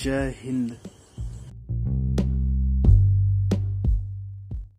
Jai Hind.